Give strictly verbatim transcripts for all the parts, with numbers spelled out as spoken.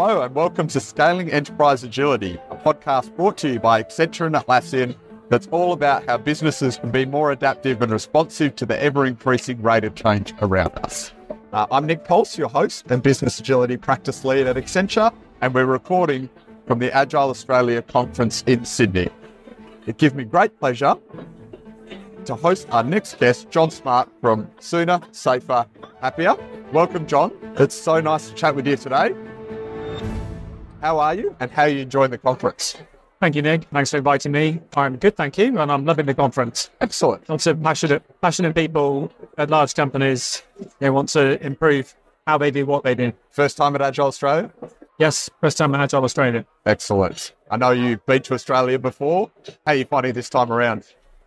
Hello and welcome to Scaling Enterprise Agility, a podcast brought to you by Accenture and Atlassian that's all about how businesses can be more adaptive and responsive to the ever-increasing rate of change around us. Uh, I'm Nick Polce, your host and Business Agility Practice Lead at Accenture, and we're recording from the Agile Australia Conference in Sydney. It gives me great pleasure to host our next guest, Jonathan Smart from Sooner, Safer, Happier. Welcome, John. It's so nice to chat with you today. How are you and how are you enjoying the conference? Thank you, Nick. Thanks for inviting me. I'm good, thank you, and I'm loving the conference. Excellent. Lots of passionate, passionate people at large companies. They want to improve how they do what they do. First time at Agile Australia? Yes, first time at Agile Australia. Excellent. I know you've been to Australia before. How are you finding this time around?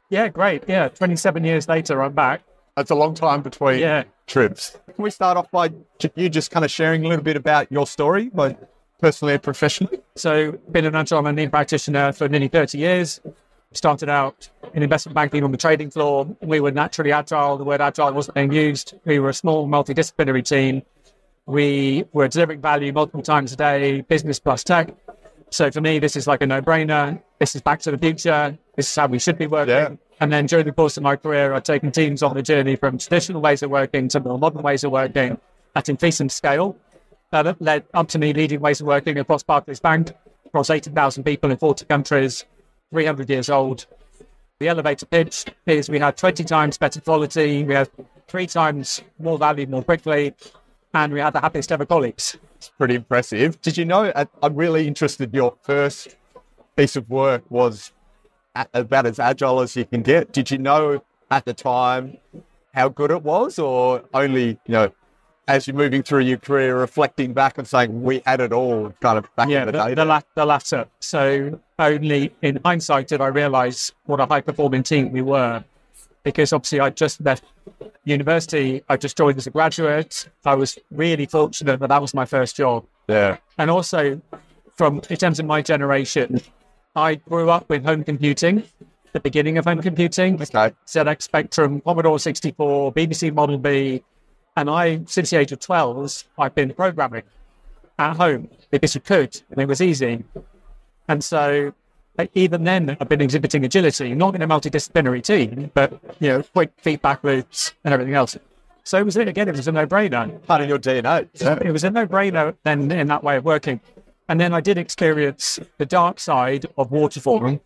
Yeah, great. Yeah, twenty-seven years later, I'm back. That's a long time between yeah. trips. Can we start off by you just kind of sharing a little bit about your story? Like, personally and professionally? So, been an Agile and Lean practitioner for nearly thirty years. Started out in investment banking on the trading floor. We were naturally Agile. The word Agile wasn't being used. We were a small multidisciplinary team. We were delivering value multiple times a day, business plus tech. So for me, this is like a no-brainer. This is back to the future. This is how we should be working. Yeah. And then during the course of my career, I've taken teams on the journey from traditional ways of working to more modern ways of working at increasing scale. Uh, that led up to me leading ways of working across Barclays Bank, across eighteen thousand people in forty countries, three hundred years old. The elevator pitch is we had twenty times better quality, we had three times more value more quickly, and we had the happiest ever colleagues. It's pretty impressive. Did you know, I'm really interested, your first piece of work was about as agile as you can get. Did you know at the time how good it was, or only, you know, as you're moving through your career, reflecting back and saying, we had it all kind of back yeah, in the, the day? The, la- the latter. So only in hindsight did I realise what a high-performing team we were, because obviously I just left university. I just joined as a graduate. I was really fortunate that that was my first job. Yeah. And also, from in terms of my generation, I grew up with home computing, the beginning of home computing. Okay. Z X Spectrum, Commodore sixty-four, B B C Model B. And I, since the age of twelve, I've been programming at home because you could, and it was easy. And so even then, I've been exhibiting agility, not in a multidisciplinary team, but, you know, quick feedback loops and everything else. So it was, again, it was a no-brainer. Part of your D N A. So. It was a no-brainer then in that way of working. And then I did experience the dark side of waterfall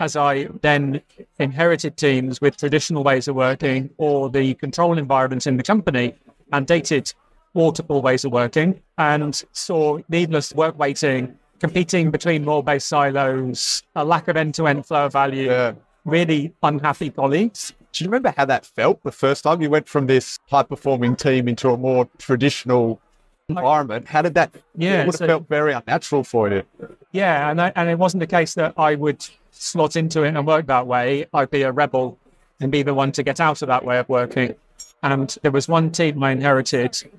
as I then inherited teams with traditional ways of working or the control environments in the company and dated multiple ways of working, and saw needless work weighting, competing between role-based silos, a lack of end-to-end flow of value, yeah. really unhappy colleagues. Do you remember how that felt the first time you went from this high-performing team into a more traditional environment? How did that... Yeah, it would have so, felt very unnatural for you. Yeah, and, I, and it wasn't the case that I would slot into it and work that way. I'd be a rebel and be the one to get out of that way of working. And there was one team I inherited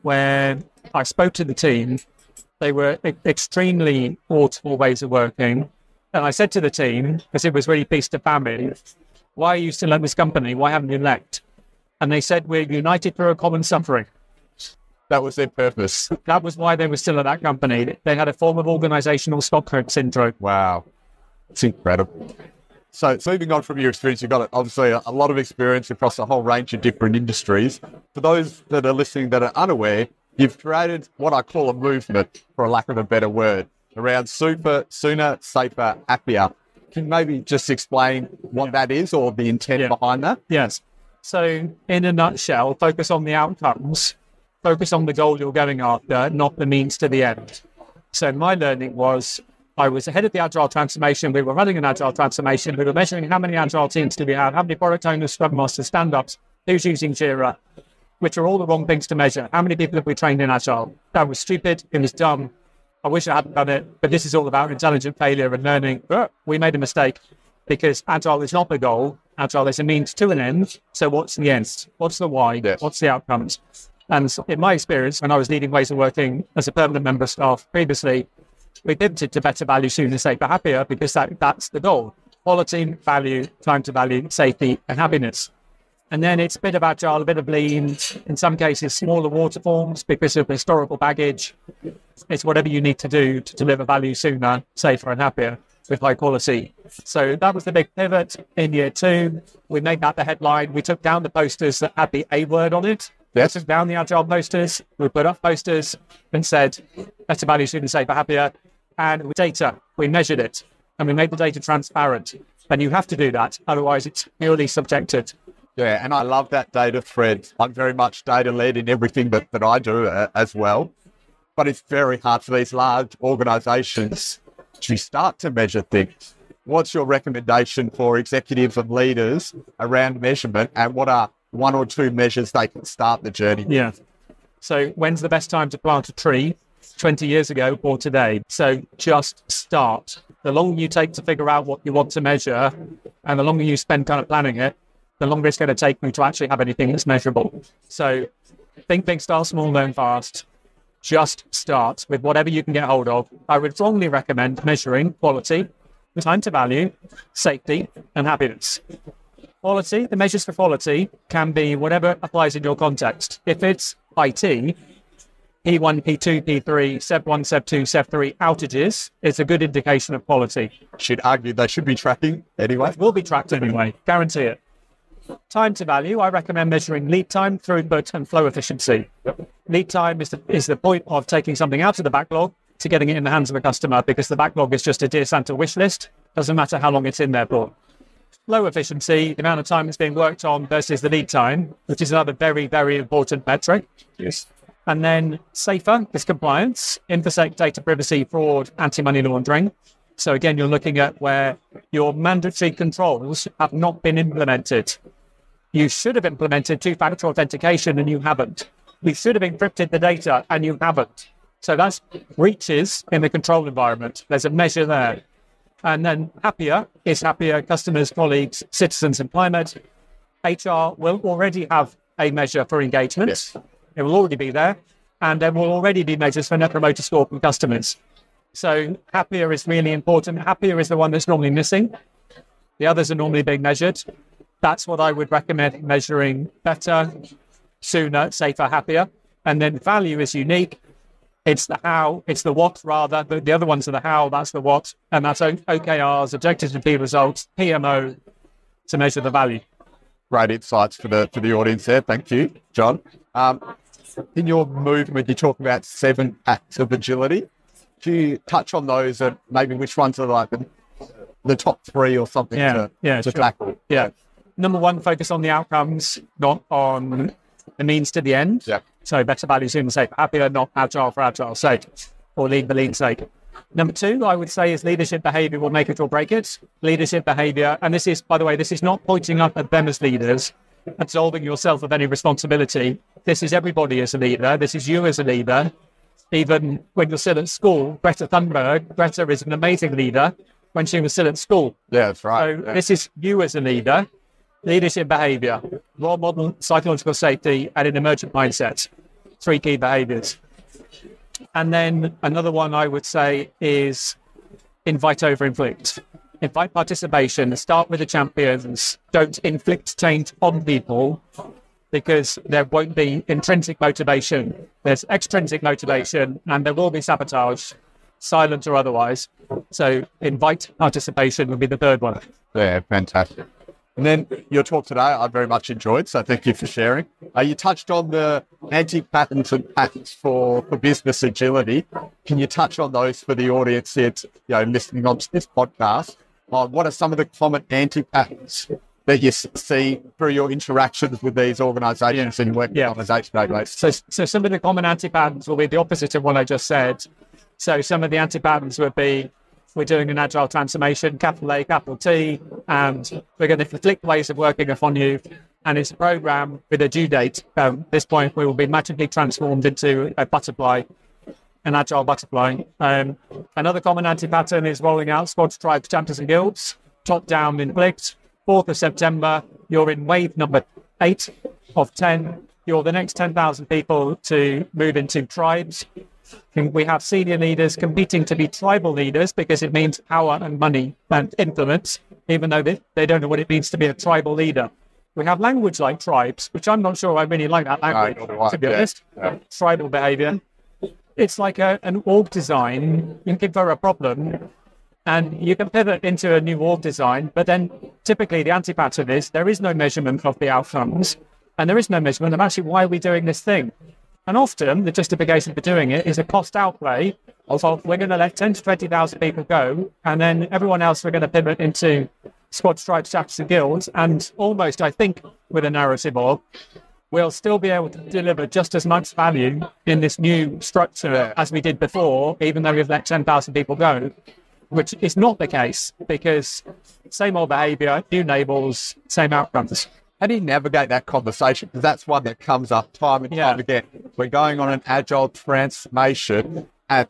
where I spoke to the team. They were extremely multiple ways of working. And I said to the team, because it was really feast and famine, why are you still at this company? Why haven't you left? And they said, we're united for a common suffering. That was their purpose. That was why they were still at that company. They had a form of organisational Stockholm syndrome. Wow. It's incredible. So, so moving on from your experience, you've got obviously a lot of experience across a whole range of different industries. For those that are listening that are unaware, you've created what I call a movement, for lack of a better word, around super, sooner, safer, happier. Can you maybe just explain what yeah. that is, or the intent yeah. behind that? Yes. So in a nutshell, focus on the outcomes, focus on the goal you're going after, not the means to the end. So my learning was... I was ahead of the Agile transformation. We were running an Agile transformation. We were measuring how many Agile teams do we have, how many product owners, scrum masters, stand-ups, who's using JIRA, which are all the wrong things to measure. How many people have we trained in Agile? That was stupid. It was dumb. I wish I hadn't done it. But this is all about intelligent failure and learning. We made a mistake because Agile is not the goal. Agile is a means to an end. So what's the end? What's the why? Yes. What's the outcomes? And in my experience, when I was leading ways of working as a permanent member of staff previously, we pivoted to better value, sooner, safer, happier, because that, that's the goal. Quality, value, time to value, safety, and happiness. And then it's a bit of agile, a bit of lean, in some cases smaller waterforms because of historical baggage. It's whatever you need to do to deliver value sooner, safer and happier with high quality. So that was the big pivot in year two. We made that the headline. We took down the posters that had the A word on it. Yes. We took down the agile posters. We put up posters and said, better value sooner, safer, happier. And with data, we measured it and we made the data transparent. And you have to do that. Otherwise, it's purely subjected. Yeah, and I love that data thread. I'm very much data-led in everything that, that I do uh, as well. But it's very hard for these large organisations to start to measure things. What's your recommendation for executives and leaders around measurement, and what are one or two measures they can start the journey with? Yeah. So when's the best time to plant a tree? twenty years ago or today. So just start. The longer you take to figure out what you want to measure and the longer you spend kind of planning it, the longer it's going to take me to actually have anything that's measurable. So think big, start small, learn fast. Just start with whatever you can get hold of. I would strongly recommend measuring quality, time to value, safety, and happiness. Quality, the measures for quality can be whatever applies in your context. If it's I T, P one, P two, P three, S E B one, S E B two, S E B three outages is a good indication of quality. Should argue they should be tracking anyway. It will be tracked anyway, guarantee it. Time to value, I recommend measuring lead time, throughput, and flow efficiency. Yep. Lead time is the, is the point of taking something out of the backlog to getting it in the hands of a customer, because the backlog is just a Dear Santa wish list. Doesn't matter how long it's in there for. Flow efficiency, the amount of time it's being worked on versus the lead time, which is another very, very important metric. Yes. And then safer is compliance, infosec, data privacy, fraud, anti-money laundering. So again, you're looking at where your mandatory controls have not been implemented. You should have implemented two-factor authentication and you haven't. We should have encrypted the data and you haven't. So that's breaches in the control environment. There's a measure there. And then happier is happier customers, colleagues, citizens, and climate. H R will already have a measure for engagement. Yes. It will already be there. And there will already be measures for net promoter score from customers. So happier is really important. Happier is the one that's normally missing. The others are normally being measured. That's what I would recommend measuring: better, sooner, safer, happier. And then value is unique. It's the how, it's the what rather, but the other ones are the how, that's the what. And that's O K Rs, objectives and key results, P M O, to measure the value. Great insights for the for the audience there. Thank you, John. Um, in your movement, you talk about seven acts of agility. Do you touch on those and maybe which ones are like the, the top three or something yeah, to, yeah, to sure. tackle? Yeah. Number one, focus on the outcomes, not on the means to the end. Yeah. So better value, sooner, safer, happier, not agile for agile's sake or lead for lead's sake. Number two, I would say, is leadership behaviour will make it or break it. Leadership behaviour, and this is, by the way, this is not pointing up at them as leaders, absolving yourself of any responsibility. This is everybody as a leader. This is you as a leader. Even when you're still at school, Greta Thunberg, Greta is an amazing leader when she was still at school. Yeah, that's right. So yeah. This is you as a leader. Leadership behaviour, role model, psychological safety, and an emergent mindset. Three key behaviours. And then another one I would say is invite over inflict. Invite participation. Start with the champions. Don't inflict change on people because there won't be intrinsic motivation. There's extrinsic motivation and there will be sabotage, silent or otherwise. So invite participation would be the third one. Yeah, fantastic. And then your talk today, I very much enjoyed, so thank you for sharing. Uh, you touched on the anti-patterns and patterns for, for business agility. Can you touch on those for the audience that's, you know, listening on this podcast? Uh, what are some of the common anti-patterns that you see through your interactions with these organisations yeah. and working yeah. on as H D A? So, so some of the common anti-patterns will be the opposite of what I just said. So some of the anti-patterns would be, we're doing an agile transformation, capital A, capital T, and we're going to inflict ways of working upon you. And it's a program with a due date. Um, at this point, we will be magically transformed into a butterfly, an agile butterfly. Um, another common anti-pattern is rolling out squads, tribes, chapters and guilds, top-down inflict. fourth of September, you're in wave number eight of ten. You're the next ten thousand people to move into tribes. We have senior leaders competing to be tribal leaders because it means power and money and influence, even though they, they don't know what it means to be a tribal leader. We have language like tribes, which I'm not sure I really like that language, no, to be honest. Yeah. Yeah. Tribal behavior. It's like a, an org design. You give her a problem and you can pivot into a new org design, but then typically the anti-pattern is there is no measurement of the outcomes and there is no measurement of actually why are we doing this thing. And often the justification for doing it is a cost outplay of we're going to let ten to twenty thousand people go and then everyone else we're going to pivot into squad, stripes, shacks and guilds, and almost, I think, with a narrative of, we'll still be able to deliver just as much value in this new structure as we did before, even though we've let ten thousand people go, which is not the case, because same old behaviour, new labels, same outcomes. How do you navigate that conversation? Because that's one that comes up time and time yeah. again. We're going on an agile transformation and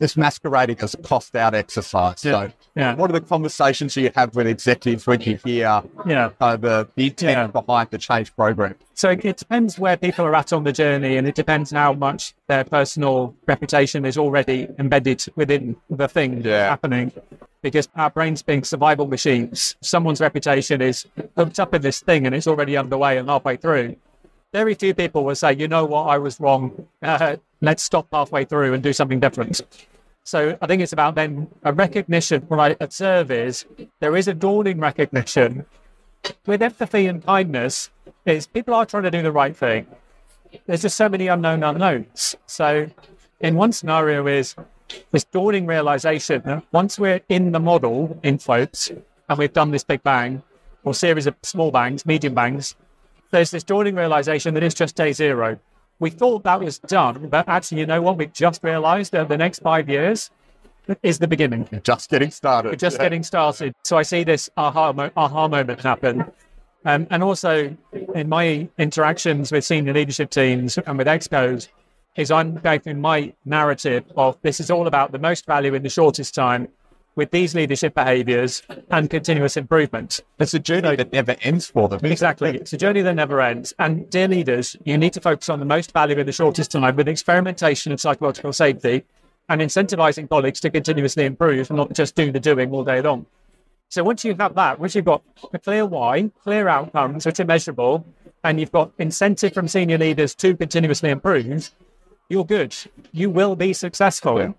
it's masquerading as a cost-out exercise. Yeah. So yeah. what are the conversations you have with executives when you hear yeah. uh, the, the intent yeah. behind the change program? So it, it depends where people are at on the journey, and it depends how much their personal reputation is already embedded within the thing yeah. happening. Because our brains being survival machines, someone's reputation is hooked up in this thing and it's already underway and halfway through. Very few people will say, you know what, I was wrong. Uh, let's stop halfway through and do something different. So I think it's about then a recognition. What I observe is there is a dawning recognition with empathy and kindness is people are trying to do the right thing. There's just so many unknown unknowns. So in one scenario is this dawning realization that once we're in the model in floats and we've done this big bang or series of small bangs, medium bangs, there's this dawning realization that it's just day zero. We thought that was done, but actually, you know what? We've just realized that the next five years is the beginning. You're just getting started. We're just yeah. getting started. So I see this aha, mo- aha moment happen. Um, and also in my interactions with senior leadership teams and with expos, is I'm going through my narrative of this is all about the most value in the shortest time with these leadership behaviours and continuous improvement. It's a journey so, that never ends for them. Exactly. It's a journey that never ends. And dear leaders, you need to focus on the most value in the shortest time with experimentation and psychological safety and incentivising colleagues to continuously improve and not just do the doing all day long. So once you have that, once you've got a clear why, clear outcomes, which are measurable, and you've got incentive from senior leaders to continuously improve, you're good. You will be successful. Yeah.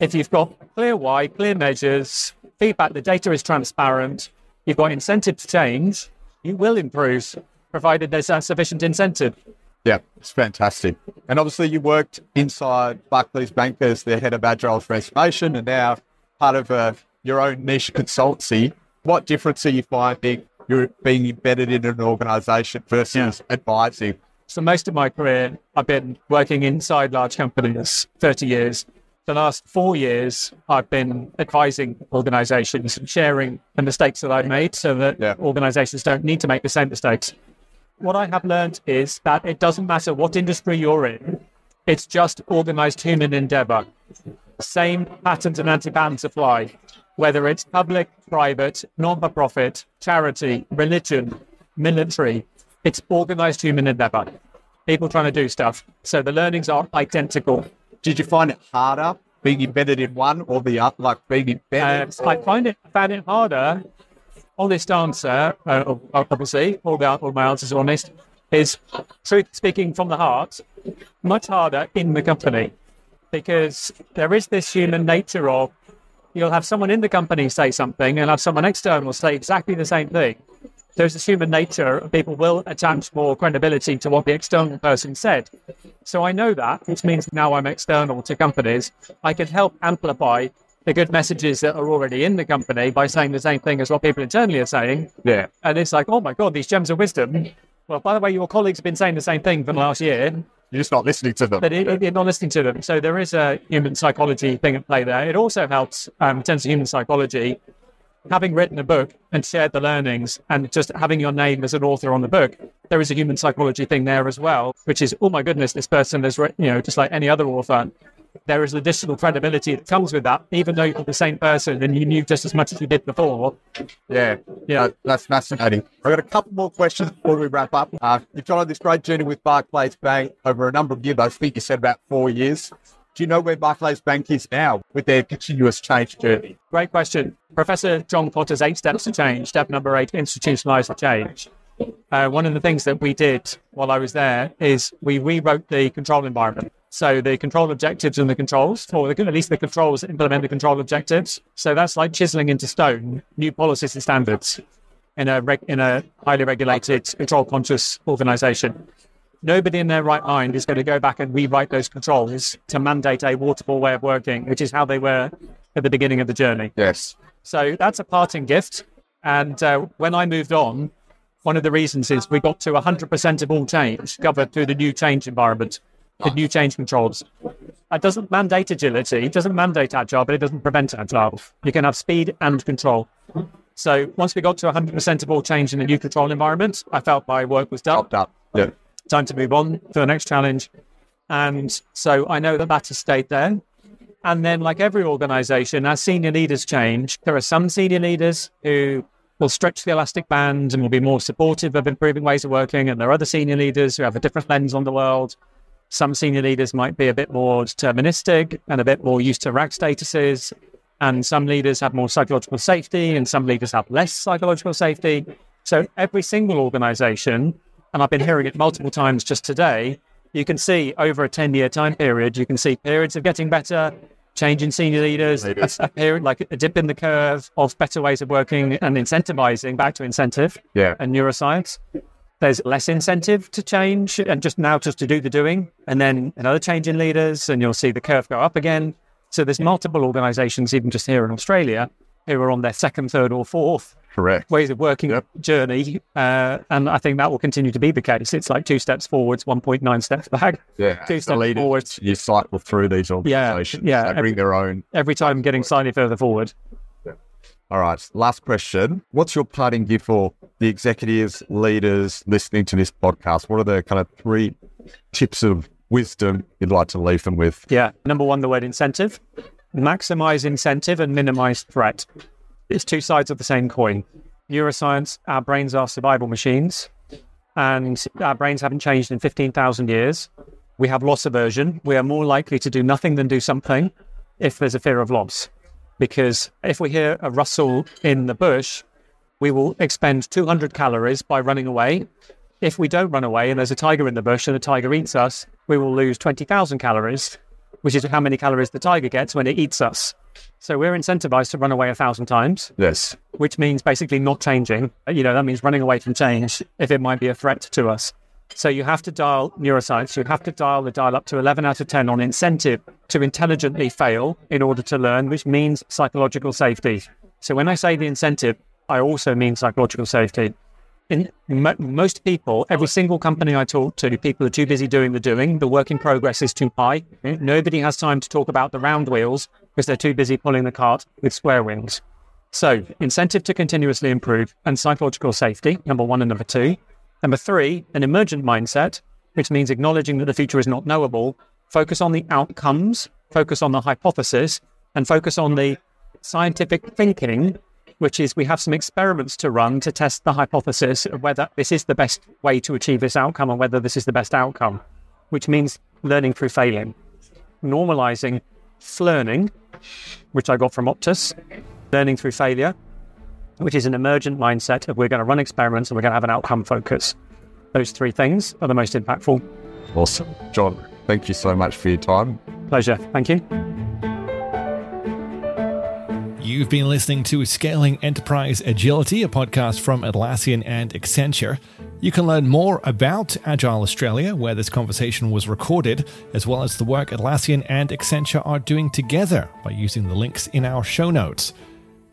If you've got clear why, clear measures, feedback, the data is transparent, you've got incentive to change, you will improve, provided there's a sufficient incentive. Yeah, it's fantastic. And obviously you worked inside Barclays Bank as their head of Agile Transformation and now part of uh, your own niche consultancy. What difference are you finding you're being embedded in an organisation versus yeah. advising? So most of my career, I've been working inside large companies, thirty years. The last four years, I've been advising organizations and sharing the mistakes that I've made so that yeah. organizations don't need to make the same mistakes. What I have learned is that it doesn't matter what industry you're in. It's just organized human endeavor. Same patterns and anti-patterns apply, whether it's public, private, non-for-profit, charity, religion, military. It's organized human endeavor. People trying to do stuff. So the learnings are identical. Did you find it harder being embedded in one or the other, like being embedded? Uh, I find it, found it harder. Honest answer, uh, obviously, all, the, all my answers are honest, is truth speaking from the heart, much harder in the company because there is this human nature of you'll have someone in the company say something and have someone external say exactly the same thing. There's this human nature, people will attach more credibility to what the external person said. So I know that, which means now I'm external to companies. I can help amplify the good messages that are already in the company by saying the same thing as what people internally are saying. Yeah. And it's like, oh my God, these gems of wisdom. Well, by the way, your colleagues have been saying the same thing for the last year. You're just not listening to them. But it, it, you're not listening to them. So there is a human psychology thing at play there. It also helps, um, in terms of human psychology, having written a book and shared the learnings and just having your name as an author on the book, there is a human psychology thing there as well, which is, oh my goodness, this person is, you know, just like any other author. There is additional credibility that comes with that, even though you're the same person and you knew just as much as you did before. Yeah, yeah, that's fascinating. I've got a couple more questions before we wrap up. Uh, you've gone on this great journey with Barclays Bank over a number of years. I think you said about four years. Do you know where Barclays Bank is now with their continuous change journey? Great question. Professor John Potter's eight steps to change, step number eight, institutionalise the change. uh, one of the things that we did while I was there is we rewrote the control environment. So the control objectives and the controls, or at least the controls implement the control objectives. So that's like chiseling into stone new policies and standards in a reg- in a highly regulated, control-conscious organization. Nobody in their right mind is going to go back and rewrite those controls to mandate a waterfall way of working, which is how they were at the beginning of the journey. Yes. So that's a parting gift. And uh, when I moved on, one of the reasons is we got to one hundred percent of all change covered through the new change environment. The new change controls. It doesn't mandate agility, it doesn't mandate agile, but it doesn't prevent agile. You can have speed and control. So once we got to one hundred percent of all change in the new control environment, I felt my work was done. Yeah. Time to move on to the next challenge. And so I know that that has stayed there. And then like every organization, as senior leaders change, there are some senior leaders who will stretch the elastic band and will be more supportive of improving ways of working. And there are other senior leaders who have a different lens on the world. Some senior leaders might be a bit more deterministic and a bit more used to rack statuses. And some leaders have more psychological safety and some leaders have less psychological safety. So every single organization, and I've been hearing it multiple times just today, you can see over a ten-year time period, you can see periods of getting better, change in senior leaders, a, a period like a dip in the curve of better ways of working and incentivizing, back to incentive yeah. and neuroscience. There's less incentive to change and just now just to do the doing, and then another change in leaders and you'll see the curve go up again. So there's multiple organizations, even just here in Australia, who are on their second, third or fourth Correct. ways of working yep. journey. Uh, and I think that will continue to be the case. It's like two steps forwards, one point nine steps back, yeah, two steps leaders, forwards. You cycle through these organizations. Yeah, yeah, they bring every, their own. Every time getting slightly further forward. All right, last question. What's your parting gift for the executives, leaders listening to this podcast? What are the kind of three tips of wisdom you'd like to leave them with? Yeah, number one, the word incentive. Maximize incentive and minimize threat. It's two sides of the same coin. Neuroscience, our brains are survival machines, and our brains haven't changed in fifteen thousand years. We have loss aversion. We are more likely to do nothing than do something if there's a fear of loss. Because if we hear a rustle in the bush, we will expend two hundred calories by running away. If we don't run away and there's a tiger in the bush and the tiger eats us, we will lose twenty thousand calories, which is how many calories the tiger gets when it eats us. So we're incentivized to run away a thousand times. Yes. Which means basically not changing. You know, that means running away from change if it might be a threat to us. So you have to dial neuroscience. You have to dial the dial up to eleven out of ten on incentive to intelligently fail in order to learn, which means psychological safety. So when I say the incentive, I also mean psychological safety. In mo- most people, every single company I talk to, people are too busy doing the doing. The work in progress is too high. Nobody has time to talk about the round wheels because they're too busy pulling the cart with square wheels. So incentive to continuously improve and psychological safety, number one and number two. Number three, an emergent mindset, which means acknowledging that the future is not knowable. Focus on the outcomes, focus on the hypothesis, and focus on the scientific thinking, which is we have some experiments to run to test the hypothesis of whether this is the best way to achieve this outcome and whether this is the best outcome, which means learning through failing. Normalizing flearning, which I got from Optus, learning through failure, which is an emergent mindset of we're going to run experiments and we're going to have an outcome focus. Those three things are the most impactful. Awesome. John, thank you so much for your time. Pleasure. Thank you. You've been listening to Scaling Enterprise Agility, a podcast from Atlassian and Accenture. You can learn more about Agile Australia, where this conversation was recorded, as well as the work Atlassian and Accenture are doing together by using the links in our show notes.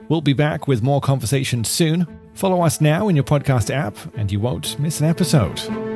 We'll be back with more conversations soon. Follow us now in your podcast app, and you won't miss an episode.